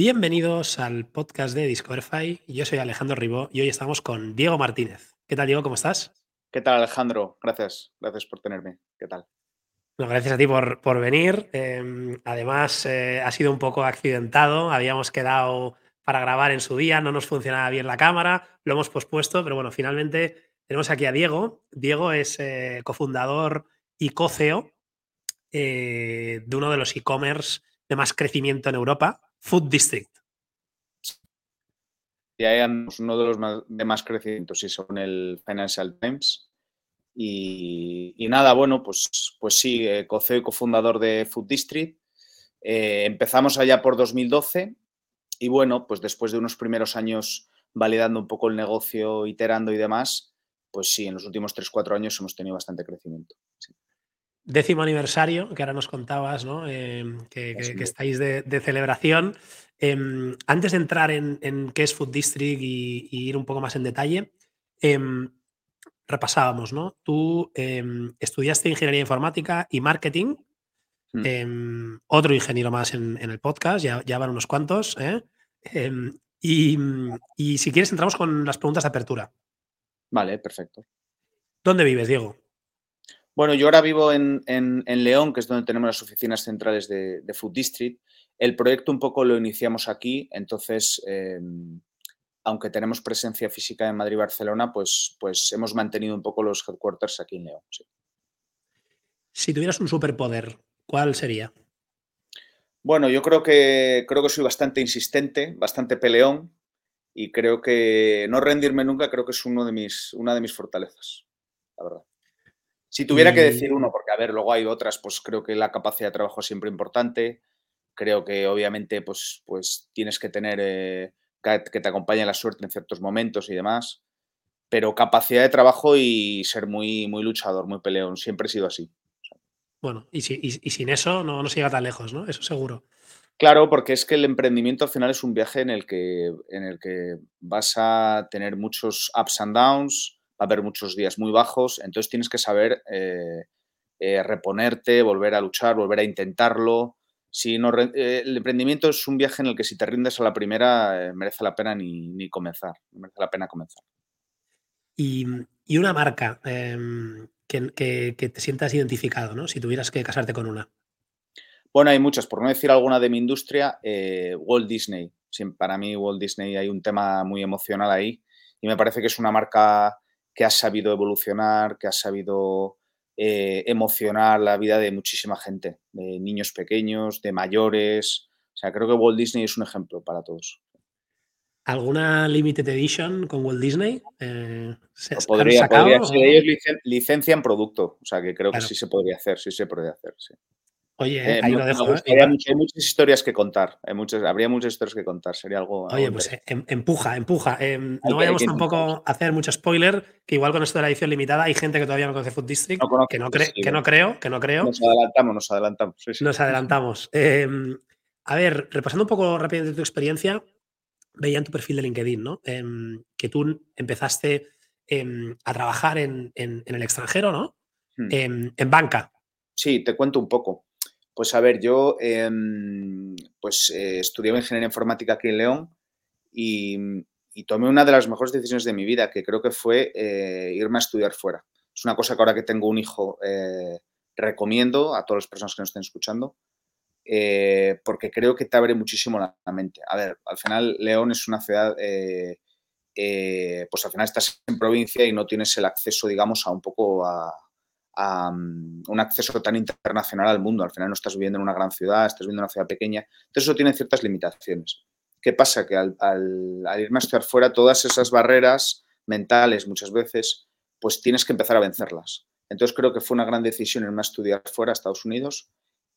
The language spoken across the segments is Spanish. Bienvenidos al podcast de Discoverfy. Yo soy Alejandro Ribó y hoy estamos con Diego Martínez. ¿Qué tal, Diego? ¿Cómo estás? ¿Qué tal, Alejandro? Gracias. Gracias por tenerme. ¿Qué tal? No, gracias a ti por venir. Además, ha sido un poco accidentado. Habíamos quedado para grabar en su día. No nos funcionaba bien la cámara. Lo hemos pospuesto, pero bueno, finalmente tenemos aquí a Diego. Diego es cofundador y co-CEO de uno de los e-commerce de más crecimiento en Europa, Foot District. Y ahí andamos, uno de los más crecimientos, y son el Financial Times. Y nada, bueno, pues sí, co-CEO y cofundador de Foot District. Empezamos allá por 2012 y bueno, pues después de unos primeros años validando un poco el negocio, iterando y demás, pues sí, en los últimos 3-4 años hemos tenido bastante crecimiento. Sí. 10º aniversario, que ahora nos contabas, ¿no? Que estáis de celebración. Antes de entrar en qué es Foot District y ir un poco más en detalle, repasábamos, ¿no? Tú estudiaste Ingeniería Informática y Marketing. Otro ingeniero más en el podcast, ya van unos cuantos. Y si quieres entramos con las preguntas de apertura. Vale, perfecto. ¿Dónde vives, Diego? Bueno, yo ahora vivo en León, que es donde tenemos las oficinas centrales de Foot District. El proyecto un poco lo iniciamos aquí, entonces, aunque tenemos presencia física en Madrid y Barcelona, pues hemos mantenido un poco los headquarters aquí en León. Sí. Si tuvieras un superpoder, ¿cuál sería? Bueno, yo creo que soy bastante insistente, bastante peleón, y creo que no rendirme nunca creo que es una de mis fortalezas, la verdad. Si tuviera que decir uno, porque a ver, luego hay otras, pues creo que la capacidad de trabajo es siempre importante. Creo que obviamente pues tienes que tener que te acompañe la suerte en ciertos momentos y demás. Pero capacidad de trabajo y ser muy, muy luchador, muy peleón. Siempre he sido así. Bueno, y sin eso no se llega tan lejos, ¿no? Eso seguro. Claro, porque es que el emprendimiento al final es un viaje en el que vas a tener muchos ups and downs. Va a haber muchos días muy bajos, entonces tienes que saber reponerte, volver a luchar, volver a intentarlo. El emprendimiento es un viaje en el que si te rindes a la primera, merece la pena ni comenzar. Merece la pena comenzar. Y una marca que te sientas identificado, ¿no? Si tuvieras que casarte con una. Bueno, hay muchas. Por no decir alguna de mi industria, Walt Disney. Para mí, Walt Disney, hay un tema muy emocional ahí y me parece que es una marca que ha sabido evolucionar, que ha sabido emocionar la vida de muchísima gente, de niños pequeños, de mayores. O sea, creo que Walt Disney es un ejemplo para todos. ¿Alguna limited edition con Walt Disney? ¿Se podría si ellos licencian producto. O sea, que creo que sí se podría hacer, sí. Oye, ahí lo dejo. Hay muchas historias que contar. Habría muchas historias que contar. Sería algo. Oye, pues empuja. No vayamos tampoco a hacer mucho spoiler, que igual con esto de la edición limitada hay gente que todavía no conoce Foot District, que no creo. Nos adelantamos. Sí. Nos adelantamos. A ver, repasando un poco rápidamente tu experiencia, veía en tu perfil de LinkedIn, ¿no? Que tú empezaste a trabajar en el extranjero, ¿no? En banca. Sí, te cuento un poco. Pues a ver, yo estudiaba Ingeniería Informática aquí en León y tomé una de las mejores decisiones de mi vida, que creo que fue irme a estudiar fuera. Es una cosa que ahora que tengo un hijo recomiendo a todas las personas que nos estén escuchando, porque creo que te abre muchísimo la mente. A ver, al final León es una ciudad, pues al final estás en provincia y no tienes el acceso, digamos, a un acceso tan internacional al mundo. Al final no estás viviendo en una gran ciudad, estás viviendo en una ciudad pequeña. Entonces eso tiene ciertas limitaciones. ¿Qué pasa? Que al irme a estudiar fuera, todas esas barreras mentales muchas veces, pues tienes que empezar a vencerlas. Entonces creo que fue una gran decisión irme a estudiar fuera, a Estados Unidos,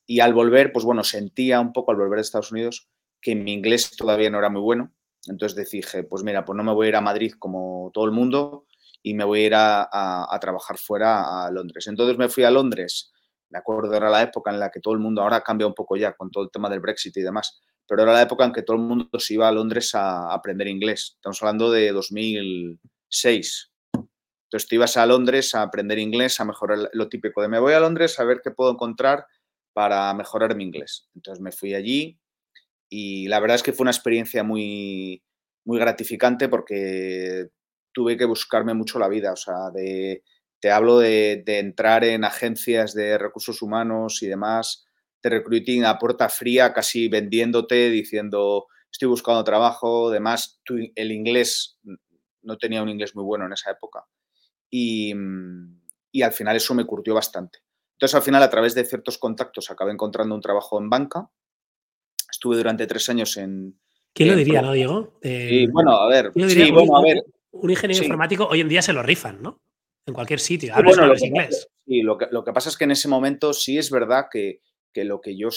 y al volver, pues bueno, sentía un poco al volver a Estados Unidos que mi inglés todavía no era muy bueno. Entonces dije, pues mira, pues no me voy a ir a Madrid como todo el mundo, y me voy a ir a trabajar fuera a Londres. Entonces me fui a Londres. Me acuerdo, era la época en la que todo el mundo, ahora cambia un poco ya con todo el tema del Brexit y demás, pero era la época en que todo el mundo se iba a Londres a aprender inglés. Estamos hablando de 2006. Entonces te ibas a Londres a aprender inglés, a mejorar lo típico de me voy a Londres a ver qué puedo encontrar para mejorar mi inglés. Entonces me fui allí Y la verdad es que fue una experiencia muy, muy gratificante porque tuve que buscarme mucho la vida. O sea, te hablo de entrar en agencias de recursos humanos y demás, de recruiting a puerta fría, casi vendiéndote, diciendo estoy buscando trabajo, demás. El inglés, no tenía un inglés muy bueno en esa época. Y al final eso me curtió bastante. Entonces, al final, a través de ciertos contactos, acabé encontrando un trabajo en banca. Estuve durante 3 años en... ¿Quién lo diría, no, Diego? Sí, bueno, a ver. Sí, bueno, a ver. Un ingeniero informático hoy en día se lo rifan, ¿no? En cualquier sitio. Hablas bueno, inglés. Sí, lo que pasa es que en ese momento sí es verdad que lo que yo...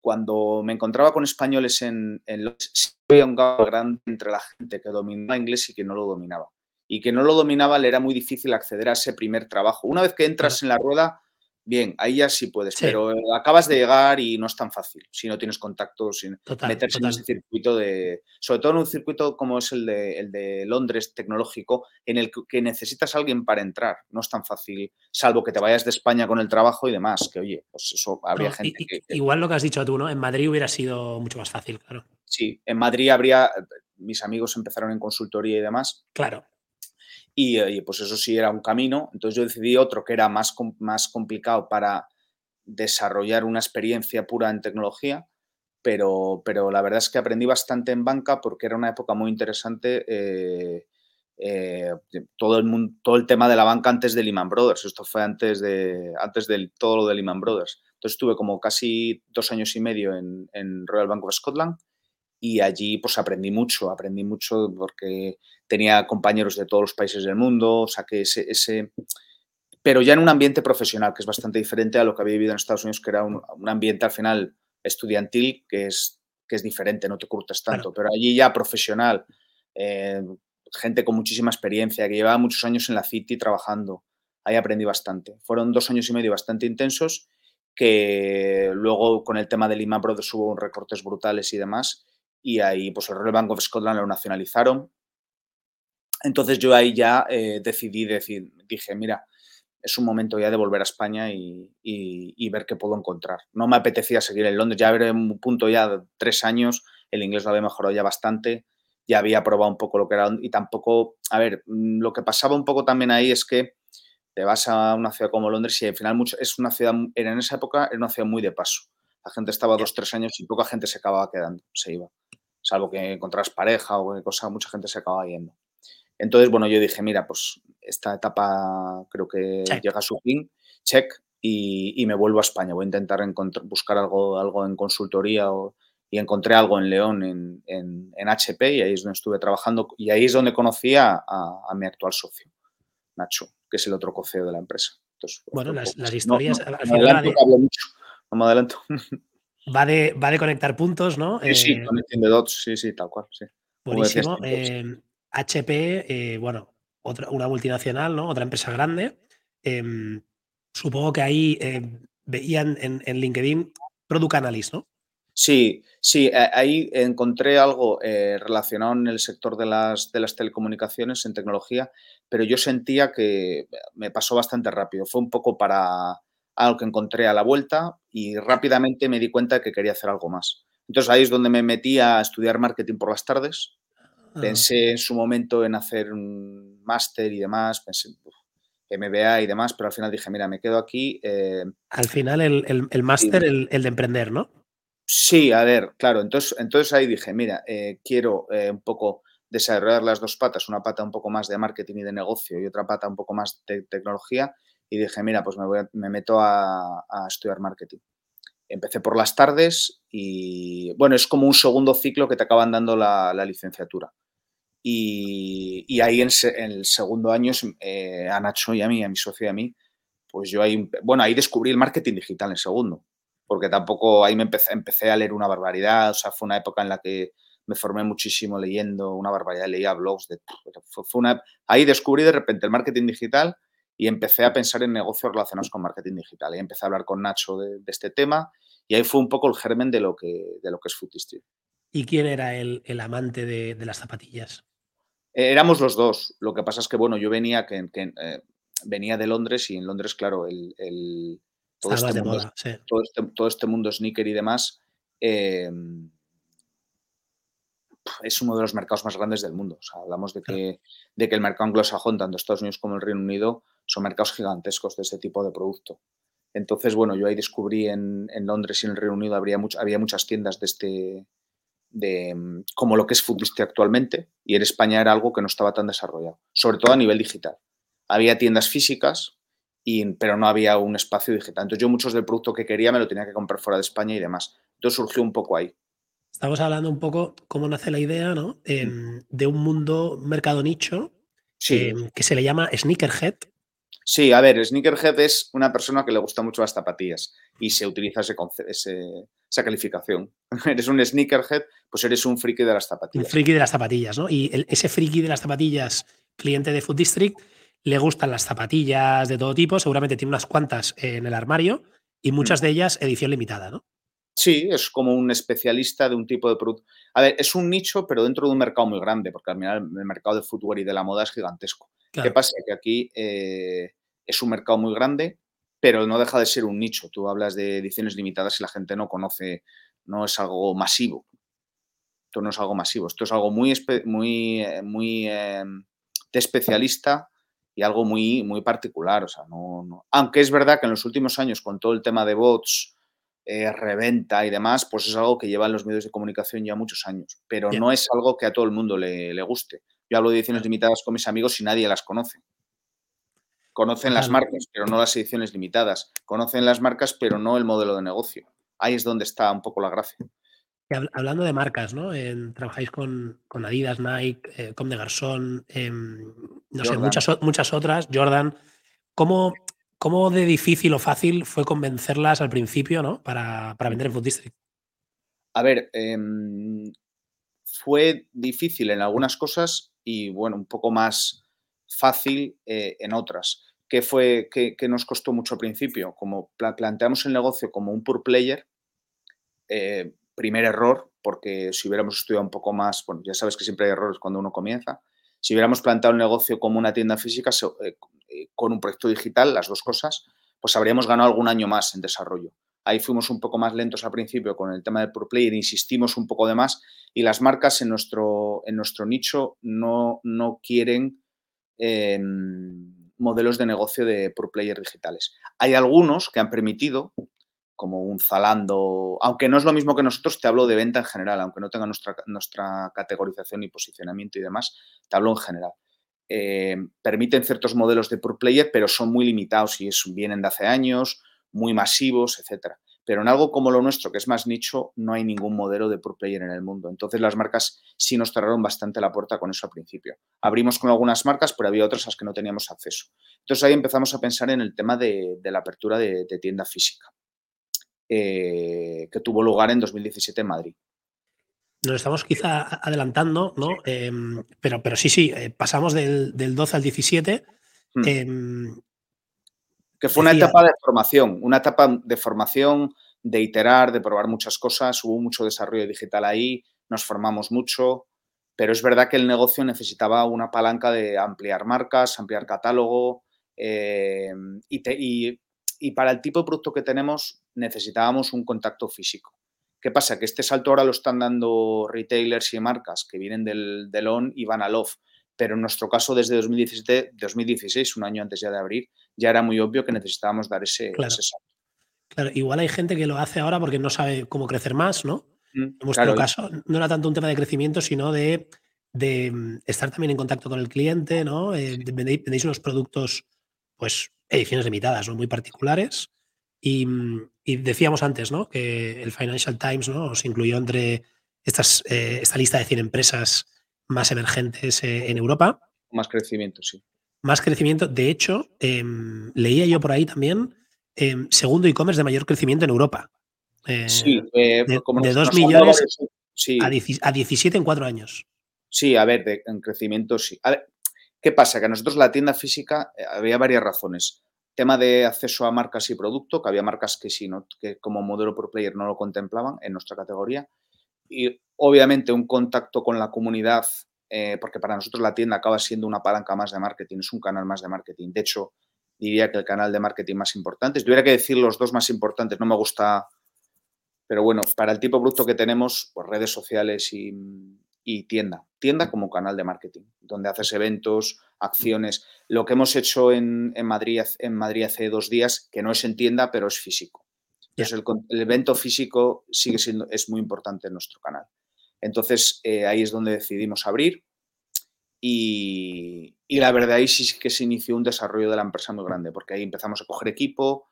cuando me encontraba con españoles en Londres, sí había un gap grande entre la gente que dominaba inglés y que no lo dominaba. Y que no lo dominaba le era muy difícil acceder a ese primer trabajo. Una vez que entras en la rueda, bien, ahí ya sí puedes, sí. Pero acabas de llegar y no es tan fácil. Si no tienes contactos, sin meterse en ese circuito de... Sobre todo en un circuito como es el de Londres, tecnológico, en el que necesitas a alguien para entrar. No es tan fácil, salvo que te vayas de España con el trabajo y demás. Que oye, pues eso habría gente que... Igual lo que has dicho tú, ¿no? En Madrid hubiera sido mucho más fácil, claro. Sí, en Madrid habría... Mis amigos empezaron en consultoría y demás. Claro. Y pues eso sí era un camino, entonces yo decidí otro que era más complicado para desarrollar una experiencia pura en tecnología, pero la verdad es que aprendí bastante en banca porque era una época muy interesante, todo el tema de la banca antes de Lehman Brothers, esto fue antes de todo lo de Lehman Brothers. Entonces estuve como casi 2 años y medio en Royal Bank of Scotland. Y allí pues aprendí mucho porque tenía compañeros de todos los países del mundo, o sea que pero ya en un ambiente profesional que es bastante diferente a lo que había vivido en Estados Unidos, que era un ambiente al final estudiantil que es diferente, no te curtas tanto, pero allí ya profesional, gente con muchísima experiencia, que llevaba muchos años en la City trabajando, ahí aprendí bastante. Fueron 2 años y medio bastante intensos que luego con el tema de Lehman Brothers hubo recortes brutales y demás. Y ahí, pues el Royal Bank of Scotland lo nacionalizaron. Entonces yo ahí ya dije, mira, es un momento ya de volver a España y ver qué puedo encontrar. No me apetecía seguir en Londres, ya era un punto ya de 3 años, el inglés lo había mejorado ya bastante, ya había probado un poco lo que era, y tampoco, a ver, lo que pasaba un poco también ahí es que te vas a una ciudad como Londres y al final es una ciudad, en esa época era una ciudad muy de paso. La gente estaba 2, 3 años y poca gente se acababa quedando, se iba. Salvo que encontraras pareja o cualquier cosa, mucha gente se acaba yendo. Entonces, bueno, yo dije, mira, pues esta etapa creo que llega a su fin, check, y me vuelvo a España. Voy a intentar buscar algo en consultoría y encontré algo en León, en HP, y ahí es donde estuve trabajando y ahí es donde conocí a mi actual socio, Nacho, que es el otro co-CEO de la empresa. Entonces, bueno, las historias... No me adelanto. Va de conectar puntos, ¿no? Sí, connecting the dots, sí, tal cual, sí. Buenísimo. HP, bueno, una multinacional, ¿no? Otra empresa grande. Supongo que ahí veían en LinkedIn Product Analyst, ¿no? Sí, ahí encontré algo relacionado en el sector de las telecomunicaciones, en tecnología, pero yo sentía que me pasó bastante rápido. Fue un poco para... algo que encontré a la vuelta y rápidamente me di cuenta de que quería hacer algo más. Entonces ahí es donde me metí a estudiar marketing por las tardes. Pensé en su momento en hacer un máster y demás, pensé MBA y demás, pero al final dije, mira, me quedo aquí. Al final el máster, el de emprender, ¿no? Sí, a ver, claro. Entonces ahí dije, mira, quiero un poco desarrollar las dos patas, una pata un poco más de marketing y de negocio y otra pata un poco más de tecnología. Y dije, mira, pues me meto a estudiar marketing. Empecé por las tardes y, bueno, es como un segundo ciclo que te acaban dando la licenciatura. Y ahí en el segundo año, a Nacho y a mí, a mi socio y a mí, pues yo ahí, bueno, ahí descubrí el marketing digital en segundo. Porque tampoco, ahí me empecé a leer una barbaridad. O sea, fue una época en la que me formé muchísimo leyendo una barbaridad. Leía blogs. Ahí descubrí de repente el marketing digital. Y empecé a pensar en negocios relacionados con marketing digital. Y empecé a hablar con Nacho de este tema. Y ahí fue un poco el germen de lo que es Foot District. ¿Y quién era el amante de las zapatillas? Éramos los dos. Lo que pasa es que, bueno, yo venía de Londres y en Londres, claro, todo este mundo sneaker y demás es uno de los mercados más grandes del mundo. O sea, hablamos de que el mercado anglosajón, tanto Estados Unidos como el Reino Unido, son mercados gigantescos de este tipo de producto. Entonces, bueno, yo ahí descubrí en Londres y en el Reino Unido había muchas tiendas de este, de como lo que es Foot District actualmente, y en España era algo que no estaba tan desarrollado, sobre todo a nivel digital. Había tiendas físicas, pero no había un espacio digital. Entonces, yo muchos del producto que quería me lo tenía que comprar fuera de España y demás. Entonces, surgió un poco ahí. Estamos hablando un poco cómo nace la idea, ¿no? De un mundo, mercado nicho, que se le llama sneakerhead. Sí, a ver, sneakerhead es una persona que le gusta mucho las zapatillas y se utiliza esa calificación. Eres un sneakerhead, pues eres un friki de las zapatillas. Un friki de las zapatillas, ¿no? Y ese friki de las zapatillas, cliente de Foot District, le gustan las zapatillas de todo tipo, seguramente tiene unas cuantas en el armario y muchas de ellas edición limitada, ¿no? Sí, es como un especialista de un tipo de producto. A ver, es un nicho, pero dentro de un mercado muy grande, porque al final el mercado de footwear y de la moda es gigantesco. Claro. ¿Qué pasa? Que aquí es un mercado muy grande, pero no deja de ser un nicho. Tú hablas de ediciones limitadas y la gente no conoce, no es algo masivo. Esto no es algo masivo, esto es algo muy de especialista y algo muy, muy particular. O sea, no. Aunque es verdad que en los últimos años, con todo el tema de bots, reventa y demás, pues es algo que llevan los medios de comunicación ya muchos años, pero no es algo que a todo el mundo le guste. Yo hablo de ediciones limitadas con mis amigos y nadie las conoce. Conocen las marcas, pero no las ediciones limitadas. Conocen las marcas, pero no el modelo de negocio. Ahí es donde está un poco la gracia. Hablando de marcas, ¿no? Trabajáis con Adidas, Nike, Comme des Garçons, no sé, muchas otras, Jordan. ¿Cómo de difícil o fácil fue convencerlas al principio, ¿no? para vender en Foot District? A ver, fue difícil en algunas cosas y, bueno, un poco más fácil en otras. ¿Qué nos costó mucho al principio? Como planteamos el negocio como un pure player, primer error, porque si hubiéramos estudiado un poco más, bueno, ya sabes que siempre hay errores cuando uno comienza. Si hubiéramos planteado el negocio como una tienda física, con un proyecto digital, las dos cosas, pues habríamos ganado algún año más en desarrollo. Ahí fuimos un poco más lentos al principio con el tema del pure player, insistimos un poco de más, y las marcas en nuestro nicho no quieren modelos de negocio de pure player digitales. Hay algunos que han permitido, como un Zalando, aunque no es lo mismo que nosotros, te hablo de venta en general, aunque no tenga nuestra categorización y posicionamiento y demás, te hablo en general. Permiten ciertos modelos de pure player, pero son muy limitados y vienen de hace años, muy masivos, etcétera. Pero en algo como lo nuestro, que es más nicho, no hay ningún modelo de pure player en el mundo. Entonces, las marcas sí nos cerraron bastante la puerta con eso al principio. Abrimos con algunas marcas, pero había otras a las que no teníamos acceso. Entonces, ahí empezamos a pensar en el tema de la apertura de tienda física, que tuvo lugar en 2017 en Madrid. Nos estamos quizá adelantando, ¿no? Pero sí, pasamos del 12 al 17. Que fue una etapa de formación, de iterar, de probar muchas cosas. Hubo mucho desarrollo digital ahí, nos formamos mucho, pero es verdad que el negocio necesitaba una palanca de ampliar marcas, ampliar catálogo y para el tipo de producto que tenemos necesitábamos un contacto físico. ¿Qué pasa? Que este salto ahora lo están dando retailers y marcas que vienen del on y van al off. Pero en nuestro caso, desde 2016, un año antes ya de abrir, ya era muy obvio que necesitábamos dar ese salto. Claro, igual hay gente que lo hace ahora porque no sabe cómo crecer más, ¿no? En vuestro caso, no era tanto un tema de crecimiento, sino de estar también en contacto con el cliente, ¿no? Vendéis unos productos, pues, ediciones limitadas, ¿no? Muy particulares. Y decíamos antes, ¿no? Que el Financial Times, ¿no? Os incluyó entre esta lista de 100 empresas más emergentes en Europa. Más crecimiento, sí. Más crecimiento. De hecho, leía yo por ahí también segundo e-commerce de mayor crecimiento en Europa. De 2 millones a 17 en 4 años. Sí, a ver, en crecimiento sí. A ver, ¿qué pasa? Que nosotros la tienda física había varias razones. Tema de acceso a marcas y producto, que había marcas que sí, ¿no? Que como modelo por player no lo contemplaban en nuestra categoría. Y obviamente un contacto con la comunidad, porque para nosotros la tienda acaba siendo una palanca más de marketing, es un canal más de marketing. De hecho, diría que el canal de marketing más importante, si tuviera que decir los dos más importantes, no me gusta, Pero bueno, para el tipo de producto que tenemos, pues redes sociales y tienda. Tienda como canal de marketing, donde haces eventos, acciones. Lo que hemos hecho en Madrid hace 2 días, que no es en tienda, pero es físico. Entonces, el evento físico es muy importante en nuestro canal. Entonces, ahí es donde decidimos abrir. Y la verdad, ahí sí que se inició un desarrollo de la empresa muy grande, porque ahí empezamos a coger equipo,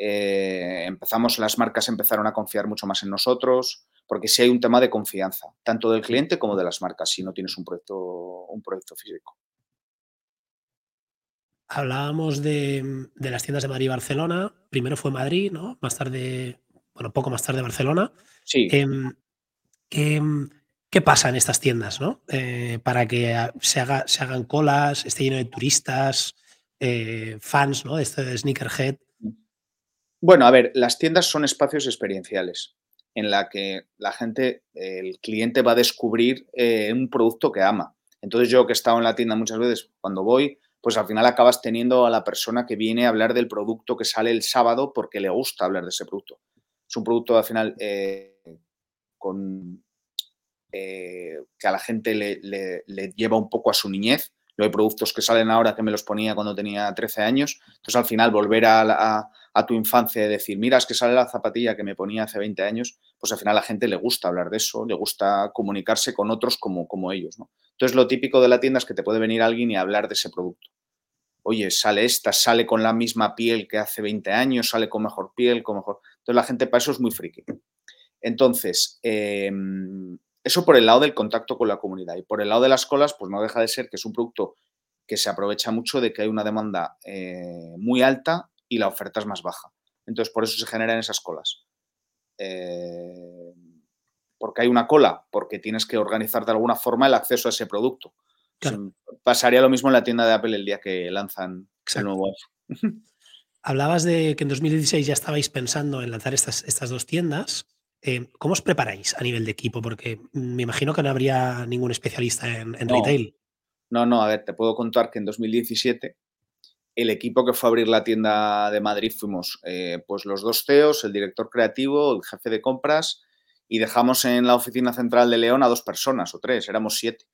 las marcas empezaron a confiar mucho más en nosotros, porque sí hay un tema de confianza, tanto del cliente como de las marcas, si no tienes un proyecto físico. Hablábamos de las tiendas de Madrid y Barcelona. Primero fue Madrid, ¿no? Más tarde, poco más tarde Barcelona. Sí. ¿Qué pasa en estas tiendas, ¿no? Para que se hagan colas, esté lleno de turistas, fans, ¿no? Esto de Sneakerhead. Bueno, a ver, las tiendas son espacios experienciales en la que la gente, el cliente va a descubrir un producto que ama. Entonces yo, que he estado en la tienda muchas veces, cuando voy, pues al final acabas teniendo a la persona que viene a hablar del producto que sale el sábado porque le gusta hablar de ese producto. Es un producto al final que a la gente le lleva un poco a su niñez. Yo hay productos que salen ahora que me los ponía cuando tenía 13 años. Entonces, al final, volver a tu infancia y decir, mira, es que sale la zapatilla que me ponía hace 20 años, pues al final a la gente le gusta hablar de eso, le gusta comunicarse con otros como ellos, ¿no? Entonces, lo típico de la tienda es que te puede venir alguien y hablar de ese producto. Oye, sale esta, sale con la misma piel que hace 20 años, sale con mejor piel, con mejor... Entonces, la gente para eso es muy friki. Entonces, eso por el lado del contacto con la comunidad. Y por el lado de las colas, pues no deja de ser que es un producto que se aprovecha mucho de que hay una demanda muy alta y la oferta es más baja. Entonces, por eso se generan esas colas. Porque hay una cola, porque tienes que organizar de alguna forma el acceso a ese producto. Claro. Pasaría lo mismo en la tienda de Apple el día que lanzan el nuevo iPhone. Hablabas de que en 2016 ya estabais pensando en lanzar estas 2 tiendas. ¿Cómo os preparáis a nivel de equipo? Porque me imagino que no habría ningún especialista en no, retail. No, a ver, te puedo contar que en 2017 el equipo que fue a abrir la tienda de Madrid fuimos pues los 2 CEOs, el director creativo, el jefe de compras, y dejamos en la oficina central de León a 2 personas o 3, éramos 7.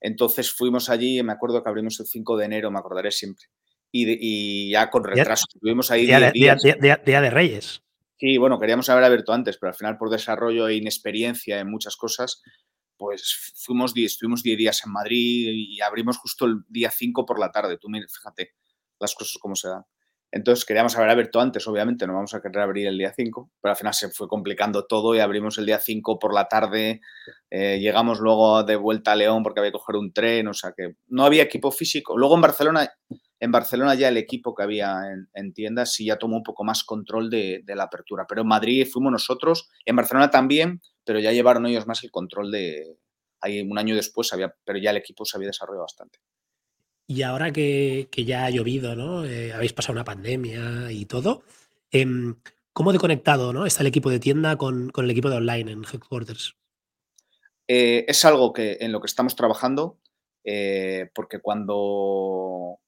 Entonces fuimos allí y me acuerdo que abrimos el 5 de enero, me acordaré siempre. Y ya con retraso, estuvimos ahí día de Reyes. Sí, bueno, queríamos haber abierto antes, pero al final por desarrollo e inexperiencia en muchas cosas, pues estuvimos 10 días en Madrid y abrimos justo el día 5 por la tarde. Tú mira, fíjate las cosas como se dan. Entonces queríamos haber abierto antes, obviamente, no vamos a querer abrir el día 5, pero al final se fue complicando todo y abrimos el día 5 por la tarde, llegamos luego de vuelta a León porque había que coger un tren, o sea que no había equipo físico. Luego en Barcelona ya el equipo que había en tiendas sí ya tomó un poco más control de la apertura, pero en Madrid fuimos nosotros, en Barcelona también, pero ya llevaron ellos más el control de... Ahí un año después, pero ya el equipo se había desarrollado bastante. Y ahora que ya ha llovido, ¿no? Habéis pasado una pandemia y todo. ¿Cómo de conectado, ¿no? está el equipo de tienda con el equipo de online en Headquarters? Es algo en lo que estamos trabajando, porque cuando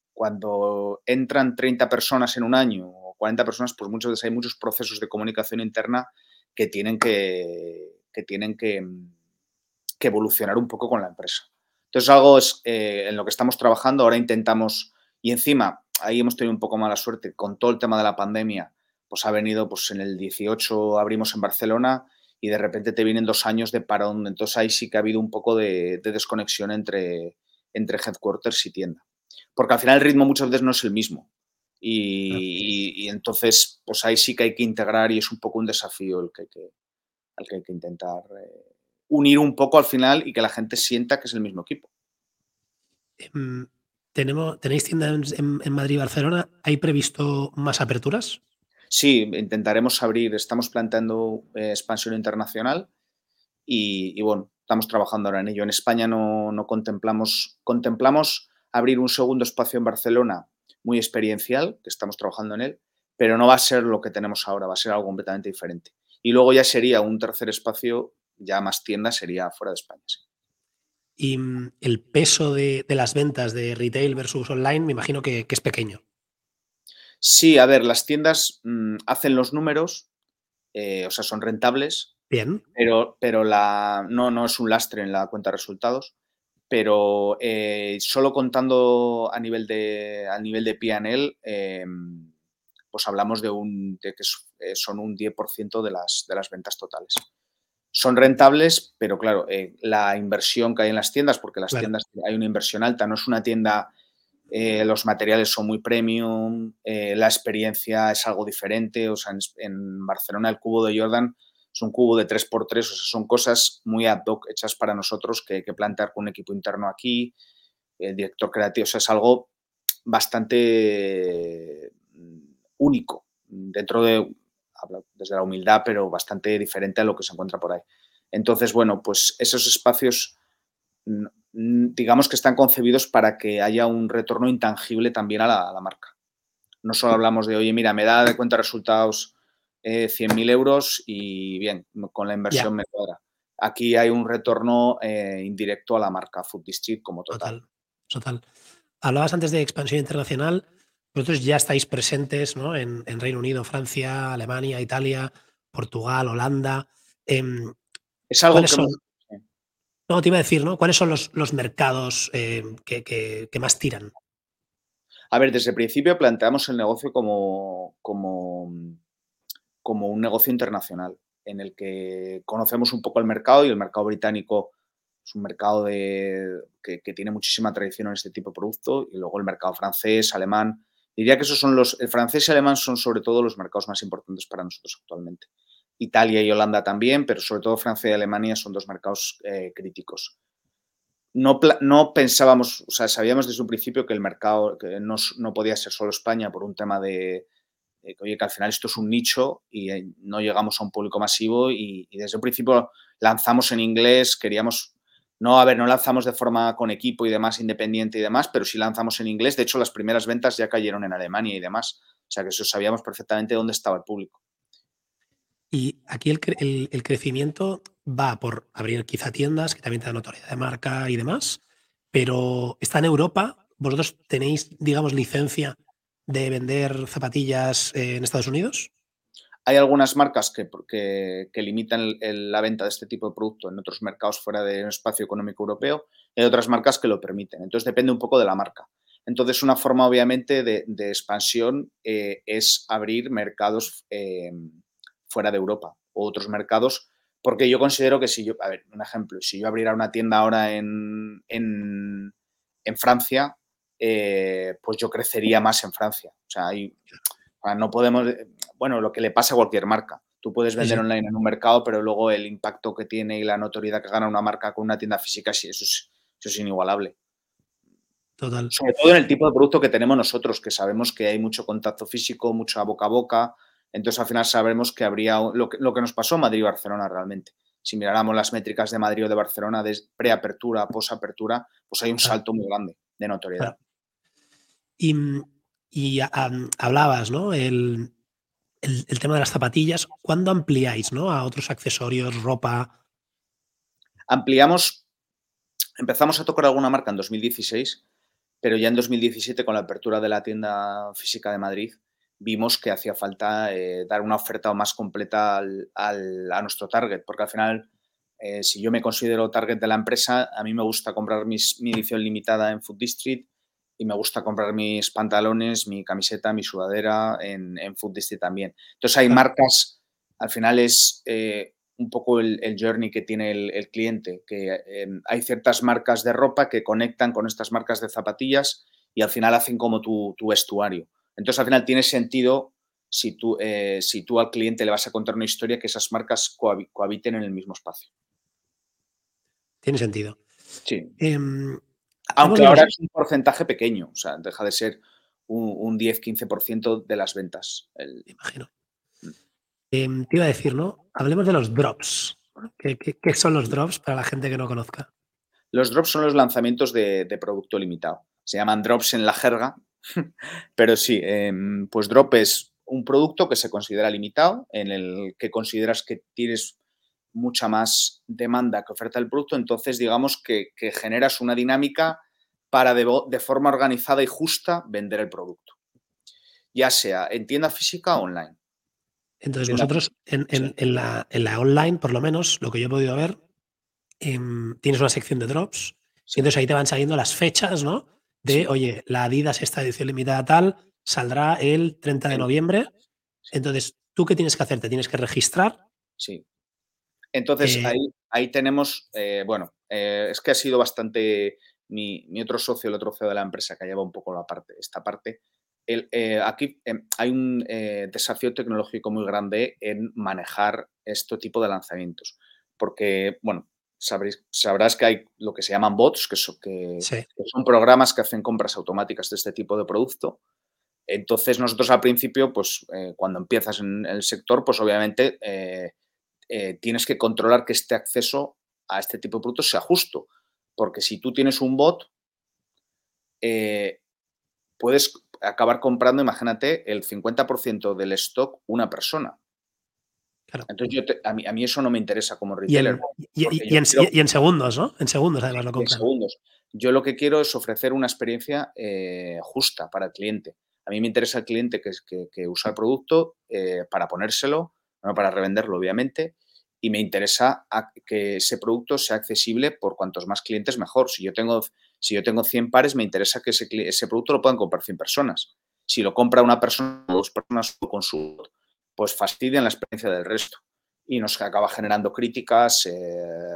entran 30 personas en un año o 40 personas, pues muchas veces hay muchos procesos de comunicación interna que tienen que evolucionar un poco con la empresa. Entonces, algo es en lo que estamos trabajando. Ahora intentamos, y encima, ahí hemos tenido un poco mala suerte con todo el tema de la pandemia. Pues ha venido, pues en el 18 abrimos en Barcelona y de repente te vienen 2 años de parón. Entonces, ahí sí que ha habido un poco de desconexión entre Headquarters y tienda. Porque al final el ritmo muchas veces no es el mismo. Y entonces, pues ahí sí que hay que integrar y es un poco un desafío al que hay que intentar unir un poco al final y que la gente sienta que es el mismo equipo. ¿Tenéis tiendas en Madrid y Barcelona? ¿Hay previsto más aperturas? Sí, intentaremos abrir. Estamos planteando expansión internacional y bueno, estamos trabajando ahora en ello. En España no contemplamos abrir un segundo espacio en Barcelona muy experiencial, que estamos trabajando en él, pero no va a ser lo que tenemos ahora, va a ser algo completamente diferente. Y luego ya sería un tercer espacio, ya más tiendas, sería fuera de España. Sí. Y el peso de las ventas de retail versus online, me imagino que es pequeño. Sí, a ver, las tiendas hacen los números, o sea, son rentables. Bien. Pero no es un lastre en la cuenta de resultados. Pero solo contando a nivel de P&L, pues hablamos de que son un 10% de las ventas totales. Son rentables, pero claro, la inversión que hay en las tiendas, porque las tiendas hay una inversión alta, no es una tienda, los materiales son muy premium, la experiencia es algo diferente. O sea, en Barcelona el cubo de Jordan es un cubo de 3x3, o sea, son cosas muy ad hoc hechas para nosotros que plantear con un equipo interno aquí, el director creativo, o sea, es algo bastante único dentro de, hablo desde la humildad, pero bastante diferente a lo que se encuentra por ahí. Entonces, bueno, pues esos espacios, digamos que están concebidos para que haya un retorno intangible también a la marca. No solo hablamos de, oye, mira, me da de cuenta resultados 100.000 euros y bien, con la inversión me cuadra. Aquí hay un retorno indirecto a la marca Foot District como total. Total. Hablabas antes de expansión internacional. Vosotros ya estáis presentes, ¿no?, en Reino Unido, Francia, Alemania, Italia, Portugal, Holanda. Es algo que... No, te iba a decir, ¿no? ¿Cuáles son los mercados que más tiran? A ver, desde el principio planteamos el negocio como un negocio internacional, en el que conocemos un poco el mercado, y el mercado británico es un mercado que tiene muchísima tradición en este tipo de producto, y luego el mercado francés, alemán. Diría que esos son el francés y alemán son sobre todo los mercados más importantes para nosotros actualmente. Italia y Holanda también, pero sobre todo Francia y Alemania son dos mercados críticos. No pensábamos, o sea, sabíamos desde un principio que el mercado no podía ser solo España por un tema de que, oye, que al final esto es un nicho y no llegamos a un público masivo, y desde un principio lanzamos en inglés, queríamos... No lanzamos de forma con equipo y demás, independiente y demás, pero sí lanzamos en inglés. De hecho, las primeras ventas ya cayeron en Alemania y demás. O sea, que eso sabíamos perfectamente dónde estaba el público. Y aquí el crecimiento va por abrir quizá tiendas, que también te dan notoriedad de marca y demás, pero está en Europa. ¿Vosotros tenéis, digamos, licencia de vender zapatillas en Estados Unidos? Hay algunas marcas que limitan la venta de este tipo de producto en otros mercados fuera del espacio económico europeo, y hay otras marcas que lo permiten. Entonces, depende un poco de la marca. Entonces, una forma, obviamente, de expansión es abrir mercados fuera de Europa o otros mercados, porque yo considero que un ejemplo, si yo abriera una tienda ahora en Francia, pues yo crecería más en Francia. O sea, no podemos... Bueno, lo que le pasa a cualquier marca. Tú puedes vender online en un mercado, pero luego el impacto que tiene y la notoriedad que gana una marca con una tienda física, eso es inigualable. Total. Sobre todo en el tipo de producto que tenemos nosotros, que sabemos que hay mucho contacto físico, mucho boca a boca. Entonces, al final sabemos que habría lo que nos pasó en Madrid y Barcelona realmente. Si miráramos las métricas de Madrid o de Barcelona de preapertura a posapertura, pues hay un salto muy grande de notoriedad. Y hablabas, ¿no?, el tema de las zapatillas. ¿Cuándo ampliáis, ¿no?, a otros accesorios, ropa? Empezamos a tocar alguna marca en 2016, pero ya en 2017, con la apertura de la tienda física de Madrid, vimos que hacía falta dar una oferta más completa a nuestro target, porque al final, si yo me considero target de la empresa, a mí me gusta comprar mi edición limitada en Foot District, y me gusta comprar mis pantalones, mi camiseta, mi sudadera en Foot District también. Entonces, hay marcas, al final es un poco el journey que tiene el cliente, que hay ciertas marcas de ropa que conectan con estas marcas de zapatillas y al final hacen como tu vestuario. Entonces, al final tiene sentido si tú al cliente le vas a contar una historia que esas marcas cohabiten en el mismo espacio. Tiene sentido. Sí. Aunque ahora es un porcentaje pequeño, o sea, deja de ser un 10-15% de las ventas. Imagino. Te iba a decir, ¿no?, hablemos de los drops. ¿Qué son los drops para la gente que no conozca? Los drops son los lanzamientos de producto limitado. Se llaman drops en la jerga, pero sí, pues drop es un producto que se considera limitado, en el que consideras que tienes mucha más demanda que oferta el producto, entonces digamos que generas una dinámica para de forma organizada y justa vender el producto, ya sea en tienda física o online. Entonces, vosotros en la online, por lo menos, lo que yo he podido ver, tienes una sección de drops, y entonces ahí te van saliendo las fechas, ¿no? De, oye, la Adidas, esta edición limitada tal, saldrá el 30 de noviembre. Entonces, ¿tú qué tienes que hacer? ¿Te tienes que registrar? Sí. Entonces, ahí tenemos, es que ha sido bastante mi otro socio, el otro CEO de la empresa que lleva un poco esta parte. Hay un desafío tecnológico muy grande en manejar este tipo de lanzamientos. Porque, sabrás que hay lo que se llaman bots, que son programas que hacen compras automáticas de este tipo de producto. Entonces, nosotros al principio, cuando empiezas en el sector, obviamente tienes que controlar que este acceso a este tipo de productos sea justo. Porque si tú tienes un bot, puedes acabar comprando, imagínate, el 50% del stock una persona. Claro. Entonces, a mí eso no me interesa como retailer. Y en segundos, ¿no? En segundos, además, lo compran. En segundos. Yo lo que quiero es ofrecer una experiencia justa para el cliente. A mí me interesa el cliente que usa el producto para ponérselo, no para revenderlo, obviamente, y me interesa que ese producto sea accesible por cuantos más clientes mejor. Si yo tengo 100 pares, me interesa que ese producto lo puedan comprar 100 personas. Si lo compra una persona o dos personas con su, fastidian la experiencia del resto. Y nos acaba generando críticas,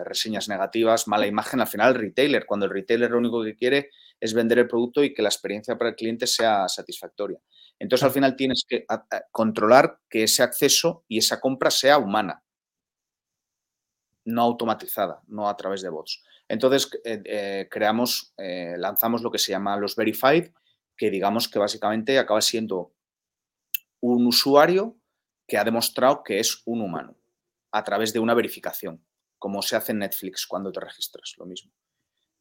reseñas negativas, mala imagen al final del retailer. Cuando el retailer lo único que quiere es vender el producto y que la experiencia para el cliente sea satisfactoria. Entonces, al final tienes que controlar que ese acceso y esa compra sea humana, no automatizada, no a través de bots. Entonces, lanzamos lo que se llama los verified, que digamos que básicamente acaba siendo un usuario que ha demostrado que es un humano a través de una verificación, como se hace en Netflix cuando te registras, lo mismo.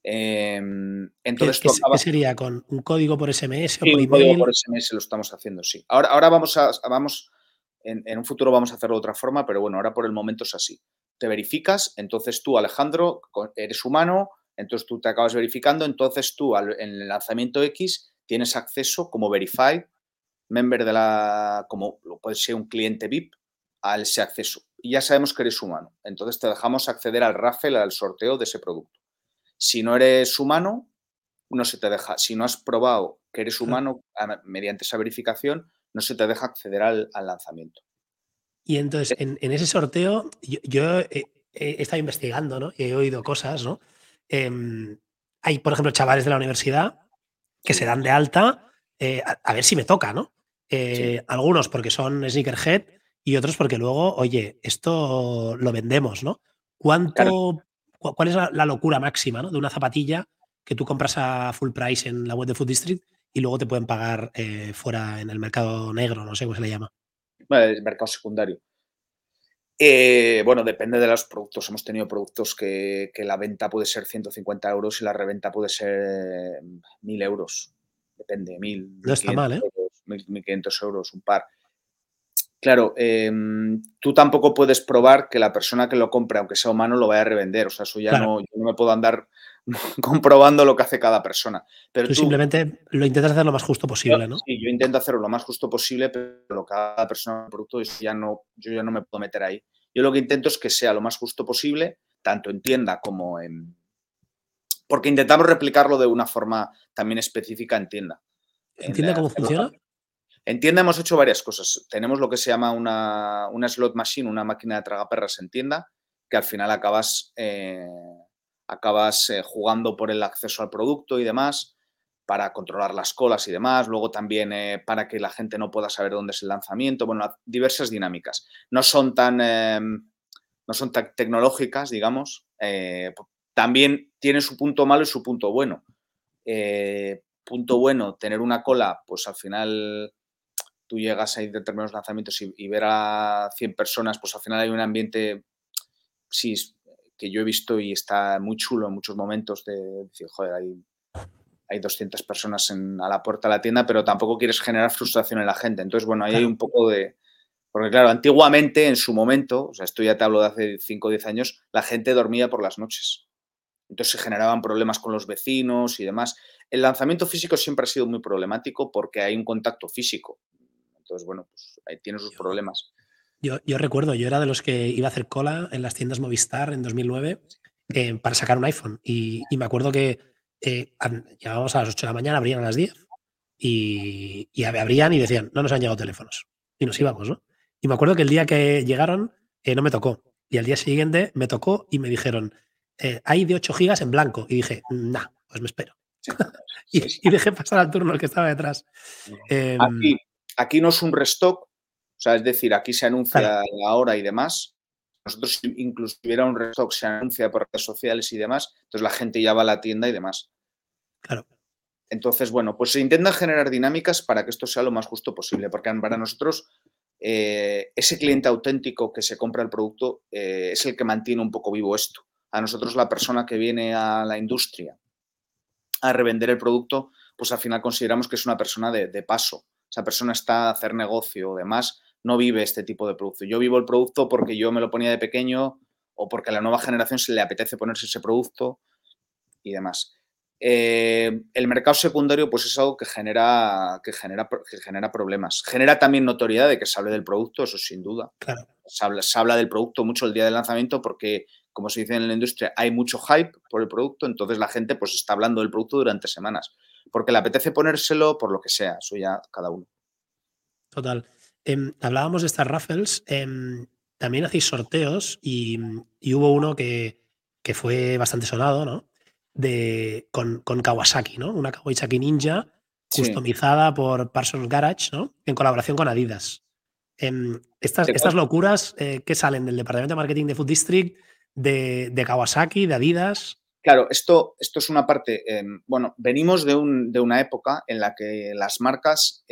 Entonces, ¿Qué sería? ¿Con un código por SMS o por email? Un código por SMS lo estamos haciendo, sí. Ahora vamos en un futuro vamos a hacerlo de otra forma, pero ahora por el momento es así. Te verificas, entonces tú, Alejandro, eres humano, entonces tú te acabas verificando, entonces tú en el lanzamiento X tienes acceso como verified member como puede ser un cliente VIP, a ese acceso. Y ya sabemos que eres humano, entonces te dejamos acceder al raffle, al sorteo de ese producto. Si no eres humano, no se te deja. Si no has probado que eres humano mediante esa verificación, no se te deja acceder al lanzamiento. Y entonces, en ese sorteo, yo he estado investigando, ¿no? Y he oído cosas, ¿no? Hay, por ejemplo, chavales de la universidad que se dan de alta a ver si me toca, ¿no? Algunos porque son sneakerhead y otros porque luego, oye, esto lo vendemos, ¿no? ¿Cuál es la locura máxima, ¿no? De una zapatilla que tú compras a full price en la web de Foot District y luego te pueden pagar fuera en el mercado negro, no sé cómo se le llama. El mercado secundario. Depende de los productos. Hemos tenido productos que la venta puede ser 150 euros y la reventa puede ser 1.000 euros. Depende, 1.000. No está mal, ¿eh? 1.500 euros, un par. Claro, tú tampoco puedes probar que la persona que lo compre, aunque sea humano, lo vaya a revender. O sea, eso ya no, yo no me puedo andar comprobando lo que hace cada persona. Pero tú simplemente lo intentas hacer lo más justo posible, ¿no? Sí, yo intento hacerlo lo más justo posible, pero cada persona del producto yo ya no me puedo meter ahí. Yo lo que intento es que sea lo más justo posible, tanto en tienda como en... Porque intentamos replicarlo de una forma también específica en tienda. ¿Entiendes cómo funciona? En tienda hemos hecho varias cosas. Tenemos lo que se llama una slot machine, una máquina de tragaperras en tienda, que al final acabas jugando por el acceso al producto y demás, para controlar las colas y demás. Luego también para que la gente no pueda saber dónde es el lanzamiento. Diversas dinámicas. No son tan tecnológicas, digamos. También tiene su punto malo y su punto bueno. Punto bueno, tener una cola, al final... Tú llegas a determinados lanzamientos y ver a 100 personas, al final hay un ambiente, sí, que yo he visto y está muy chulo en muchos momentos de decir, joder, hay 200 personas a la puerta de la tienda, pero tampoco quieres generar frustración en la gente. Entonces, ahí hay un poco de... Porque, claro, antiguamente, en su momento, esto ya te hablo de hace 5 o 10 años, la gente dormía por las noches. Entonces, se generaban problemas con los vecinos y demás. El lanzamiento físico siempre ha sido muy problemático porque hay un contacto físico. Entonces, ahí tiene sus problemas. Yo recuerdo, yo era de los que iba a hacer cola en las tiendas Movistar en 2009 para sacar un iPhone. Y me acuerdo que llegábamos a las 8 de la mañana, abrían a las 10 y abrían y decían, no nos han llegado teléfonos. Y nos íbamos, ¿no? Y me acuerdo que el día que llegaron no me tocó. Y al día siguiente me tocó y me dijeron, hay de 8 gigas en blanco. Y dije, nah, pues me espero. Sí, sí, sí. Y dejé pasar al turno el que estaba detrás. Aquí no es un restock. O sea, es decir, aquí se anuncia la hora y demás. Nosotros, incluso si hubiera un restock, se anuncia por redes sociales y demás. Entonces, la gente ya va a la tienda y demás. Claro. Entonces, bueno, pues se intentan generar dinámicas para que esto sea lo más justo posible. Porque para nosotros, ese cliente auténtico que se compra el producto es el que mantiene un poco vivo esto. A nosotros, la persona que viene a la industria a revender el producto, pues al final consideramos que es una persona de paso. Esa persona está a hacer negocio o demás. No vive este tipo de producto. Yo vivo el producto porque yo me lo ponía de pequeño o porque a la nueva generación se le apetece ponerse ese producto y demás. El mercado secundario pues es algo que genera problemas. Genera también notoriedad de que se hable del producto, eso sin duda. Claro. Se habla del producto mucho el día del lanzamiento porque, como se dice en la industria, hay mucho hype por el producto, entonces la gente pues está hablando del producto durante semanas porque le apetece ponérselo por lo que sea. Eso ya cada uno. Total. Hablábamos de estas raffles, también hacéis sorteos y hubo uno que fue bastante sonado, ¿no? Con Kawasaki, ¿no? Una Kawasaki Ninja customizada por Parsons Garage, ¿no? En colaboración con Adidas. Estas locuras que salen del departamento de marketing de Foot District, de Kawasaki, de Adidas. Claro, esto es una parte. Bueno, venimos de una época en la que las marcas.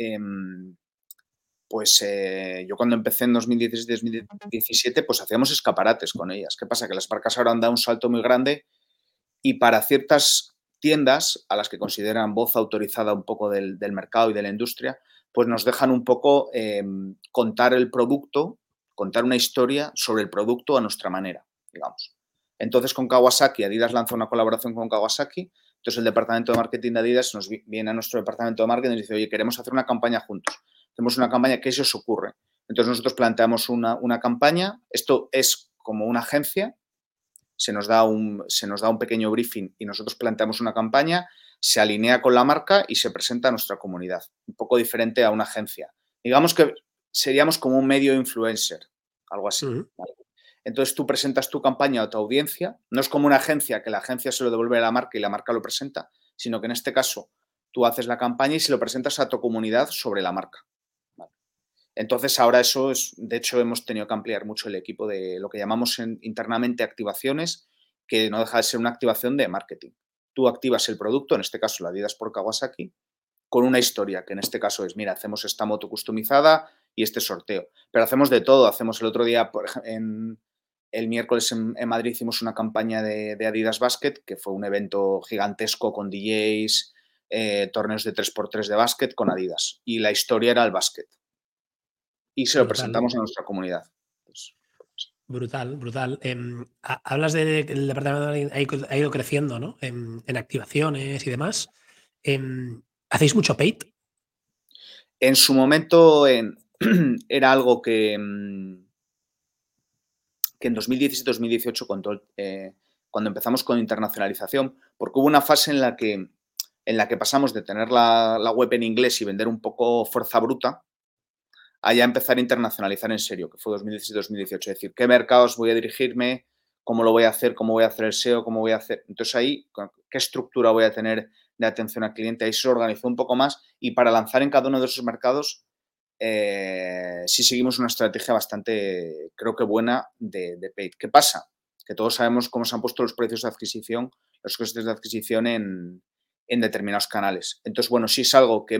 Yo cuando empecé en 2017, pues hacíamos escaparates con ellas. ¿Qué pasa? Que las marcas ahora han dado un salto muy grande y para ciertas tiendas a las que consideran voz autorizada un poco del mercado y de la industria, pues nos dejan un poco contar el producto, contar una historia sobre el producto a nuestra manera, digamos. Entonces con Kawasaki, Adidas lanzó una colaboración con Kawasaki, entonces el departamento de marketing de Adidas nos viene a nuestro departamento de marketing y nos dice, oye, queremos hacer una campaña juntos. Hacemos una campaña, ¿qué se os ocurre? Entonces nosotros planteamos una campaña, esto es como una agencia, se nos da un pequeño briefing y nosotros planteamos una campaña, se alinea con la marca y se presenta a nuestra comunidad, un poco diferente a una agencia. Digamos que seríamos como un medio influencer, algo así. Uh-huh. ¿Vale? Entonces tú presentas tu campaña a tu audiencia, no es como una agencia, que la agencia se lo devuelve a la marca y la marca lo presenta, sino que en este caso tú haces la campaña y se lo presentas a tu comunidad sobre la marca. Entonces, ahora eso es, de hecho, hemos tenido que ampliar mucho el equipo de lo que llamamos internamente activaciones, que no deja de ser una activación de marketing. Tú activas el producto, en este caso la Adidas por Kawasaki, con una historia, que en este caso es, mira, hacemos esta moto customizada y este sorteo. Pero hacemos de todo. Hacemos el otro día, el miércoles en Madrid, hicimos una campaña de Adidas Basket, que fue un evento gigantesco con DJs, torneos de 3x3 de básquet con Adidas. Y la historia era el básquet. Y se lo presentamos a nuestra comunidad. Pues, brutal. Hablas de que el departamento ha ido creciendo, ¿no? En activaciones y demás. ¿Hacéis mucho paid? En su momento era algo que en 2017-2018, cuando empezamos con internacionalización, porque hubo una fase en la que pasamos de tener la web en inglés y vender un poco fuerza bruta, allá empezar a internacionalizar en serio, que fue 2017-2018. Es decir, ¿qué mercados voy a dirigirme? ¿Cómo lo voy a hacer? ¿Cómo voy a hacer el SEO? ¿Cómo voy a hacer? Entonces ahí, ¿qué estructura voy a tener de atención al cliente? Ahí se organizó un poco más y para lanzar en cada uno de esos mercados sí seguimos una estrategia bastante, creo que buena, de paid. ¿Qué pasa? Que todos sabemos cómo se han puesto los precios de adquisición, los costes de adquisición en determinados canales. Entonces, bueno, sí es algo que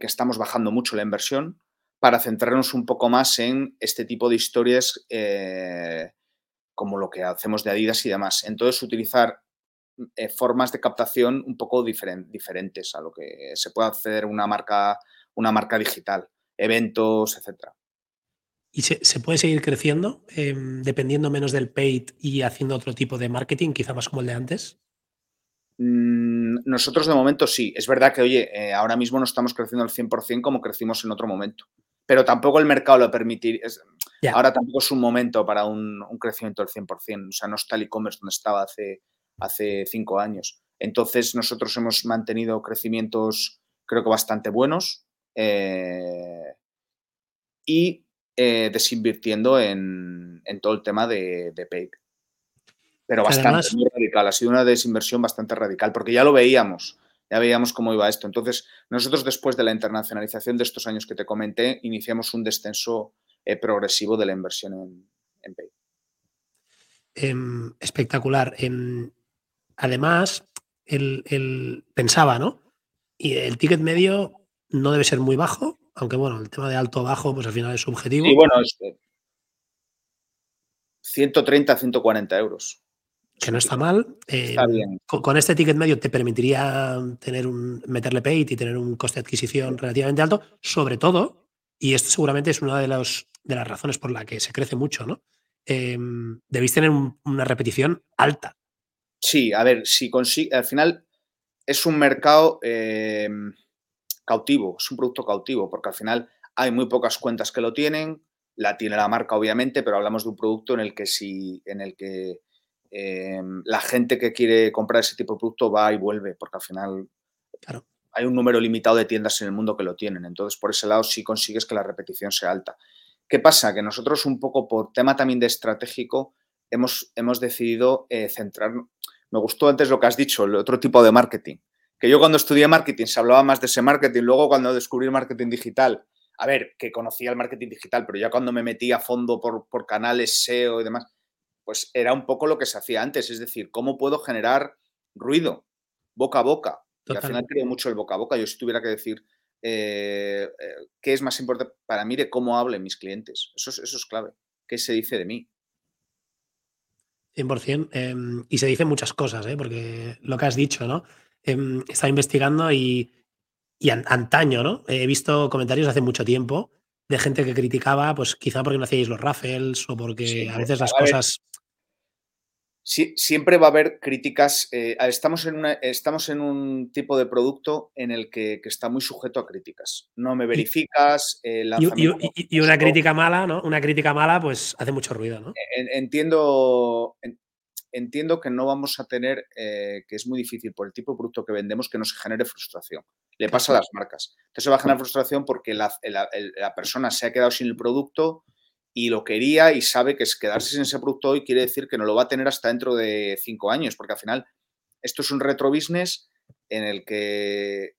estamos bajando mucho la inversión para centrarnos un poco más en este tipo de historias como lo que hacemos de Adidas y demás. Entonces, utilizar formas de captación un poco diferentes a lo que se puede hacer una marca digital, eventos, etcétera. ¿Y se puede seguir creciendo dependiendo menos del paid y haciendo otro tipo de marketing, quizá más como el de antes? Nosotros de momento sí. Es verdad que, oye, ahora mismo no estamos creciendo al 100% como crecimos en otro momento. pero tampoco el mercado lo permitiría. Yeah. Ahora tampoco es un momento para un crecimiento del 100%. O sea, no está el e-commerce donde estaba hace 5 años. Entonces, nosotros hemos mantenido crecimientos, creo que bastante buenos, y desinvirtiendo en todo el tema de Paid. Pero bastante, además, muy radical. Ha sido una desinversión bastante radical, porque ya lo veíamos. Ya veíamos cómo iba esto. Entonces, nosotros después de la internacionalización de estos años que te comenté, iniciamos un descenso progresivo de la inversión en Paid. Espectacular. Además, el pensaba, ¿no? Y el ticket medio no debe ser muy bajo, aunque bueno, el tema de alto o bajo, pues al final es subjetivo. Y bueno, 130, 140 euros. Que no está mal. Está bien. Con este ticket medio te permitiría meterle Paid y tener un coste de adquisición relativamente alto, sobre todo, y esto seguramente es una de las razones por la que se crece mucho, ¿no? Debéis tener una repetición alta. Sí, a ver, al final es un mercado cautivo, es un producto cautivo, porque al final hay muy pocas cuentas que lo tienen, la tiene la marca obviamente, pero hablamos de un producto en el que la gente que quiere comprar ese tipo de producto va y vuelve, porque al final claro, hay un número limitado de tiendas en el mundo que lo tienen. Entonces, por ese lado sí consigues que la repetición sea alta. ¿Qué pasa? Que nosotros un poco por tema también de estratégico hemos decidido centrarnos. Me gustó antes lo que has dicho, el otro tipo de marketing. Que yo cuando estudié marketing se hablaba más de ese marketing. Luego cuando descubrí el marketing digital, a ver, que conocía el marketing digital, pero ya cuando me metí a fondo por canales SEO y demás, pues era un poco lo que se hacía antes, es decir, ¿cómo puedo generar ruido boca a boca? Y al final creo mucho el boca a boca. Yo si tuviera que decir qué es más importante para mí de cómo hablen mis clientes. Eso es clave. ¿Qué se dice de mí? 100%. Y se dicen muchas cosas, porque lo que has dicho, ¿no? Estaba investigando y antaño, ¿no? He visto comentarios hace mucho tiempo de gente que criticaba, pues quizá porque no hacíais los raffles o porque sí, a veces las cosas... Sí, siempre va a haber críticas. Estamos en un tipo de producto en el que está muy sujeto a críticas. No me verificas. Y una crítica mala, ¿no? Una crítica mala, pues hace mucho ruido, ¿no? Entiendo que no vamos a tener, que es muy difícil por el tipo de producto que vendemos que nos genere frustración. Le pasa a las marcas. Entonces va a generar frustración porque la persona se ha quedado sin el producto y lo quería y sabe que quedarse sin ese producto hoy quiere decir que no lo va a tener hasta dentro de 5 años, porque al final esto es un retro business en el que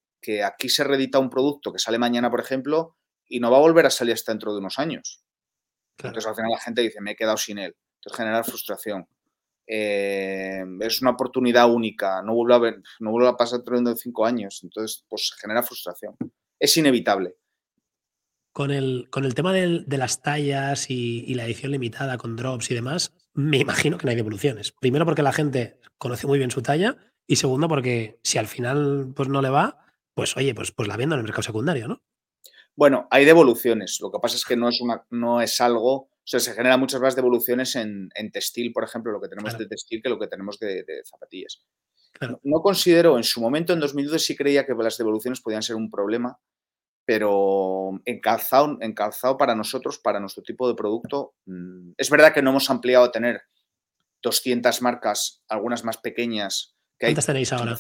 aquí se reedita un producto que sale mañana, por ejemplo, y no va a volver a salir hasta dentro de unos años. Claro. Entonces al final la gente dice, me he quedado sin él. Entonces generar frustración. Es una oportunidad única, no vuelve a pasar dentro de 5 años, entonces pues genera frustración. Es inevitable. Con el tema de las tallas y la edición limitada con drops y demás, me imagino que no hay devoluciones. Primero porque la gente conoce muy bien su talla y segundo porque si al final pues no le va, pues oye, pues la vendo en el mercado secundario, ¿no? Bueno, hay devoluciones. Lo que pasa es que no es algo, o sea, se generan muchas más devoluciones en textil, por ejemplo, lo que tenemos claro, de textil que lo que tenemos de zapatillas. Claro. No considero, en su momento, en 2012 sí creía que las devoluciones podían ser un problema, pero en calzado para nosotros, para nuestro tipo de producto, es verdad que no hemos ampliado a tener 200 marcas, algunas más pequeñas. ¿Cuántas tenéis ahora?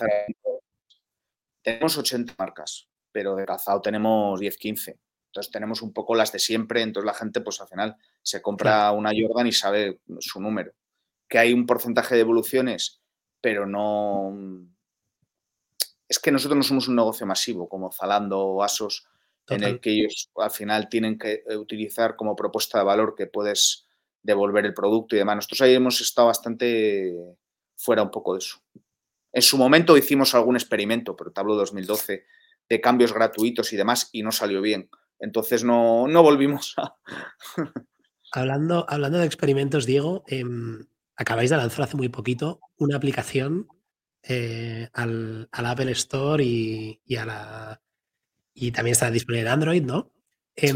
Tenemos 80 marcas, pero de calzado tenemos 10, 15. Entonces tenemos un poco las de siempre, entonces la gente pues al final se compra una Jordan y sabe su número. Que hay un porcentaje de devoluciones, pero no... Es que nosotros no somos un negocio masivo como Zalando o Asos, en el que ellos al final tienen que utilizar como propuesta de valor que puedes devolver el producto y demás. Nosotros ahí hemos estado bastante fuera un poco de eso. En su momento hicimos algún experimento, pero te hablo de 2012, de cambios gratuitos y demás, y no salió bien. Entonces no volvimos a... Hablando de experimentos, Diego, acabáis de lanzar hace muy poquito una aplicación al Apple Store y también está disponible en Android, ¿no? Sí.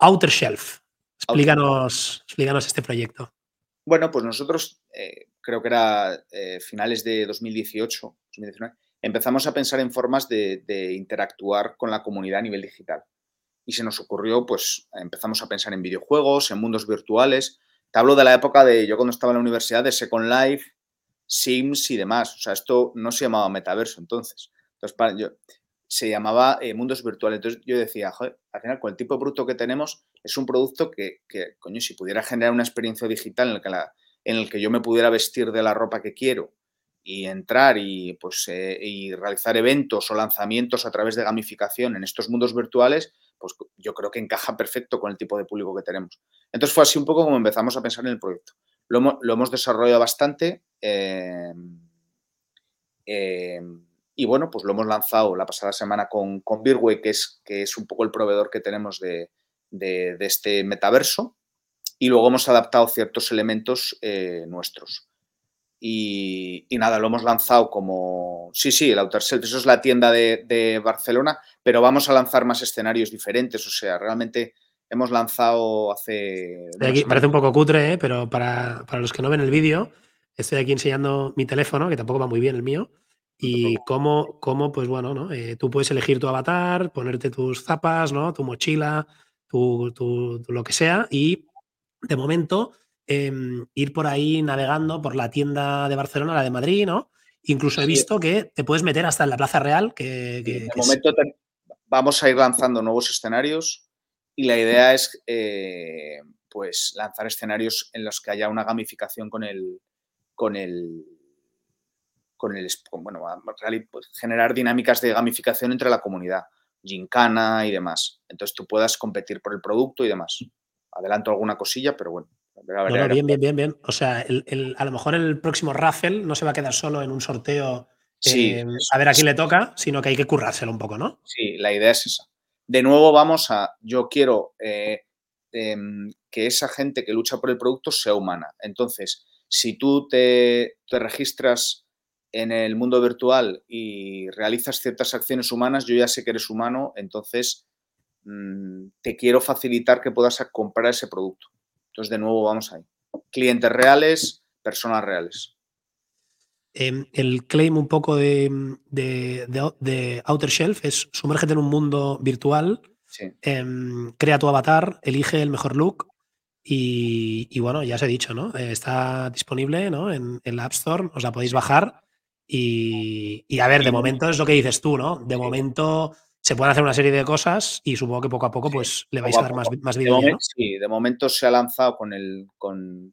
Outer Shelf. Explícanos este proyecto. Bueno, pues nosotros creo que era finales de 2018, 2019, empezamos a pensar en formas de interactuar con la comunidad a nivel digital. y se nos ocurrió, pues empezamos a pensar en videojuegos, en mundos virtuales. Te hablo de la época de, yo cuando estaba en la universidad, de Second Life, Sims y demás. O sea, esto no se llamaba Metaverso entonces. Entonces, se llamaba mundos virtuales. Entonces, yo decía, joder, al final, con el tipo de producto que tenemos, es un producto que coño, si pudiera generar una experiencia digital en el que yo me pudiera vestir de la ropa que quiero y entrar y realizar eventos o lanzamientos a través de gamificación en estos mundos virtuales, pues yo creo que encaja perfecto con el tipo de público que tenemos. Entonces, fue así un poco como empezamos a pensar en el proyecto. Lo hemos desarrollado bastante y, bueno, pues lo hemos lanzado la pasada semana con Virway, que es un poco el proveedor que tenemos de este metaverso, y luego hemos adaptado ciertos elementos nuestros. Y nada, lo hemos lanzado como... Sí, el Outer Shelf, eso es la tienda de Barcelona, pero vamos a lanzar más escenarios diferentes. O sea, realmente hemos lanzado hace... Aquí, parece un poco cutre, pero para los que no ven el vídeo, estoy aquí enseñando mi teléfono, que tampoco va muy bien el mío, y cómo pues bueno, ¿no? Tú puedes elegir tu avatar, ponerte tus zapas, ¿no? Tu mochila, tu lo que sea, y de momento... ir por ahí navegando por la tienda de Barcelona, la de Madrid, ¿no? Incluso he visto que te puedes meter hasta en la Plaza Real. Vamos a ir lanzando nuevos escenarios y la idea es pues lanzar escenarios en los que haya una gamificación bueno, generar dinámicas de gamificación entre la comunidad, gincana y demás. Entonces tú puedas competir por el producto y demás. Adelanto alguna cosilla, pero bueno. No, bien. O sea, a lo mejor el próximo raffle no se va a quedar solo en un sorteo a ver a quién le toca, sino que hay que currárselo un poco, ¿no? Sí, la idea es esa. De nuevo yo quiero que esa gente que lucha por el producto sea humana. Entonces, si tú te registras en el mundo virtual y realizas ciertas acciones humanas, yo ya sé que eres humano, entonces te quiero facilitar que puedas comprar ese producto. Entonces, de nuevo, vamos ahí. Clientes reales, personas reales. El claim un poco de Outer Shelf es sumérgete en un mundo virtual, sí. Crea tu avatar, elige el mejor look y bueno, ya os he dicho, ¿no? Está disponible, ¿no? En la App Store, os la podéis bajar y a ver, de momento es lo que dices tú, ¿no? De momento... Se pueden hacer una serie de cosas y supongo que poco a poco pues le vais a dar más vida. ¿No? Sí, de momento se ha lanzado con un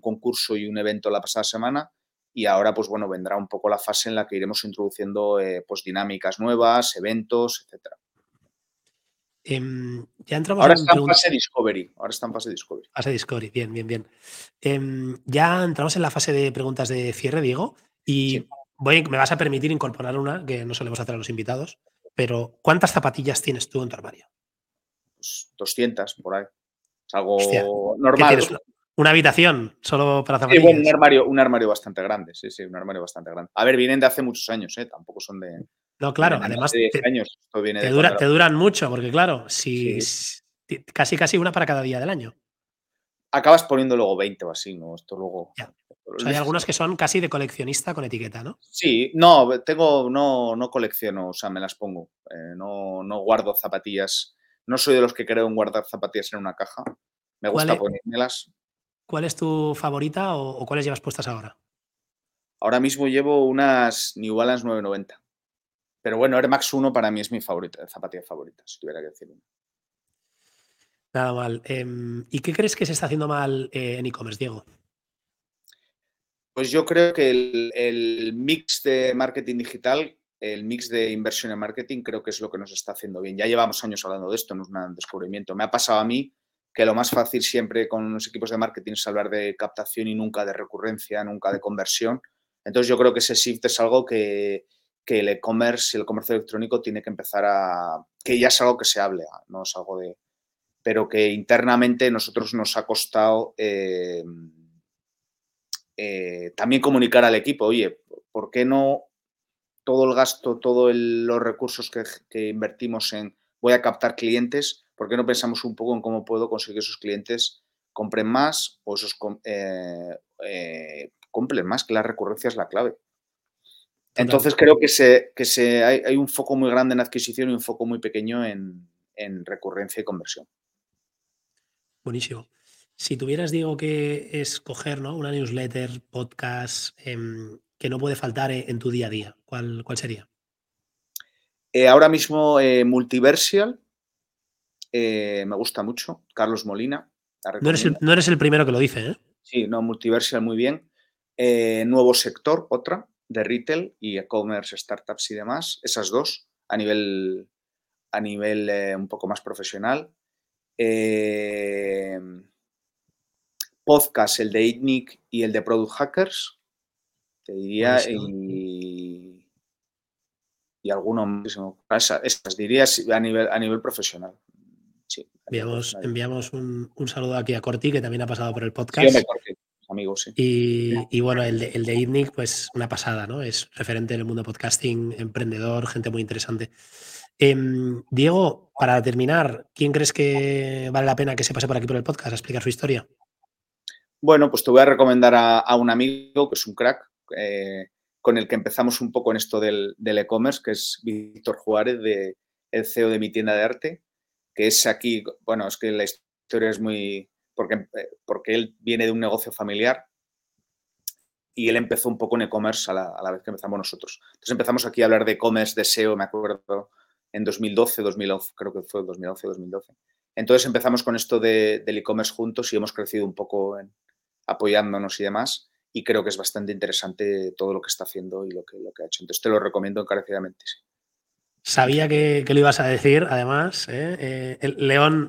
concurso y un evento la pasada semana y ahora pues bueno vendrá un poco la fase en la que iremos introduciendo pues dinámicas nuevas, eventos, etcétera. Ahora está en fase Discovery. Fase Discovery, bien. Ya entramos en la fase de preguntas de cierre, Diego, y sí. Me vas a permitir incorporar una que no solemos hacer a los invitados. Pero, ¿cuántas zapatillas tienes tú en tu armario? Pues 200, por ahí. Es algo normal. ¿Tienes una habitación solo para zapatillas? Sí, bueno, un armario bastante grande. Sí, un armario bastante grande. A ver, vienen de hace muchos años, ¿eh? Tampoco son de... No, claro. Además, de 10 años. Esto viene te duran mucho, porque claro, casi una para cada día del año. Acabas poniendo luego 20 o así, ¿no? Esto luego... Ya. O sea, hay algunos que son casi de coleccionista con etiqueta, ¿no? Sí, no colecciono, o sea, me las pongo. No guardo zapatillas. No soy de los que creo en guardar zapatillas en una caja. Me gusta ponérmelas. ¿Cuál es tu favorita o cuáles llevas puestas ahora? Ahora mismo llevo unas New Balance 990. Pero bueno, Air Max 1 para mí es mi zapatilla favorita, si tuviera que decir una. Nada mal. ¿Y qué crees que se está haciendo mal en e-commerce, Diego? Pues yo creo que el mix de marketing digital, el mix de inversión en marketing, creo que es lo que nos está haciendo bien. Ya llevamos años hablando de esto, no es un descubrimiento. Me ha pasado a mí que lo más fácil siempre con los equipos de marketing es hablar de captación y nunca de recurrencia, nunca de conversión. Entonces, yo creo que ese shift es algo que el e-commerce y el comercio electrónico tiene que empezar que ya es algo que se hable, no es algo de... Pero que internamente nosotros nos ha costado... también comunicar al equipo, oye, ¿por qué no todo el gasto, todos los recursos que invertimos en voy a captar clientes, ¿por qué no pensamos un poco en cómo puedo conseguir que esos clientes compren más o esos compren más, que la recurrencia es la clave? Entonces creo que hay un foco muy grande en adquisición y un foco muy pequeño en, en recurrencia y conversión. Buenísimo. Si tuvieras, Diego, que escoger, ¿no?, una newsletter, podcast, que no puede faltar en tu día a día, ¿cuál sería? Ahora mismo Multiversial, me gusta mucho. Carlos Molina. No eres el primero que lo dice, ¿eh? Sí, no, Multiversial muy bien. Nuevo sector, otra, de retail y e-commerce, startups y demás. Esas dos, a nivel un poco más profesional. Podcast, el de ITNIC y el de Product Hackers, te diría, y algunos, esas diría a nivel profesional. Sí, enviamos un saludo aquí a Corti, que también ha pasado por el podcast. Sí, Corti, amigos, sí. Y bueno, el de ITNIC, pues una pasada, ¿no? Es referente en el mundo podcasting, emprendedor, gente muy interesante. Diego, para terminar, ¿quién crees que vale la pena que se pase por aquí por el podcast a explicar su historia? Bueno, pues te voy a recomendar a un amigo que es un crack, con el que empezamos un poco en esto del e-commerce, que es Víctor Juárez, el CEO de Mi Tienda de Arte, que es aquí, bueno, es que la historia es muy... Porque él viene de un negocio familiar y él empezó un poco en e-commerce a la vez que empezamos nosotros. Entonces empezamos aquí a hablar de e-commerce, de SEO, me acuerdo, en 2011, creo que fue 2011 o 2012. Entonces empezamos con esto del e-commerce juntos y hemos crecido un poco apoyándonos y demás, y creo que es bastante interesante todo lo que está haciendo y lo que ha hecho. Entonces te lo recomiendo encarecidamente. Sí. Sabía que lo ibas a decir, además, el León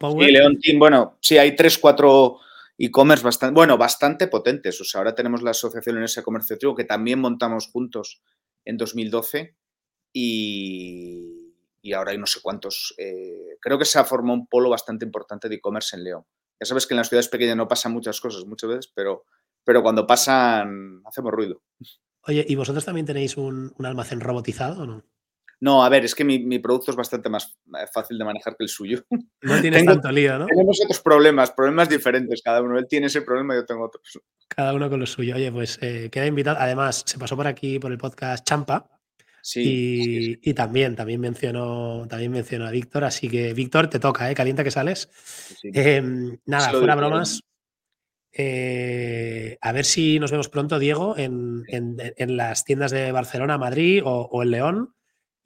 Power. Sí, León Team, bueno, sí, hay 3-4 e-commerce bastante potentes. O sea, ahora tenemos la asociación en ese comercio trigo que también montamos juntos en 2012 y ahora hay no sé cuántos. Creo que se ha formado un polo bastante importante de e-commerce en León. Ya sabes que en las ciudades pequeñas no pasan muchas cosas muchas veces, pero cuando pasan hacemos ruido. Oye, ¿y vosotros también tenéis un almacén robotizado o no? No, a ver, es que mi producto es bastante más fácil de manejar que el suyo. No tienes tanto lío, ¿no? Tenemos otros problemas diferentes cada uno. Él tiene ese problema, yo tengo otros. Cada uno con lo suyo. Oye, pues queda invitado. Además, se pasó por aquí, por el podcast Champa. Sí, sí. Y también mencionó a Víctor, así que Víctor, te toca, calienta que sales. Sí. Nada, fuera bromas. A ver si nos vemos pronto, Diego, en las tiendas de Barcelona, Madrid o en León.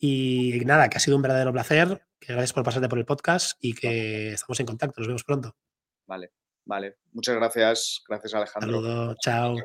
Y nada, que ha sido un verdadero placer, que gracias por pasarte por el podcast y que estamos en contacto, nos vemos pronto. Vale, muchas gracias, Alejandro. Saludos, chao.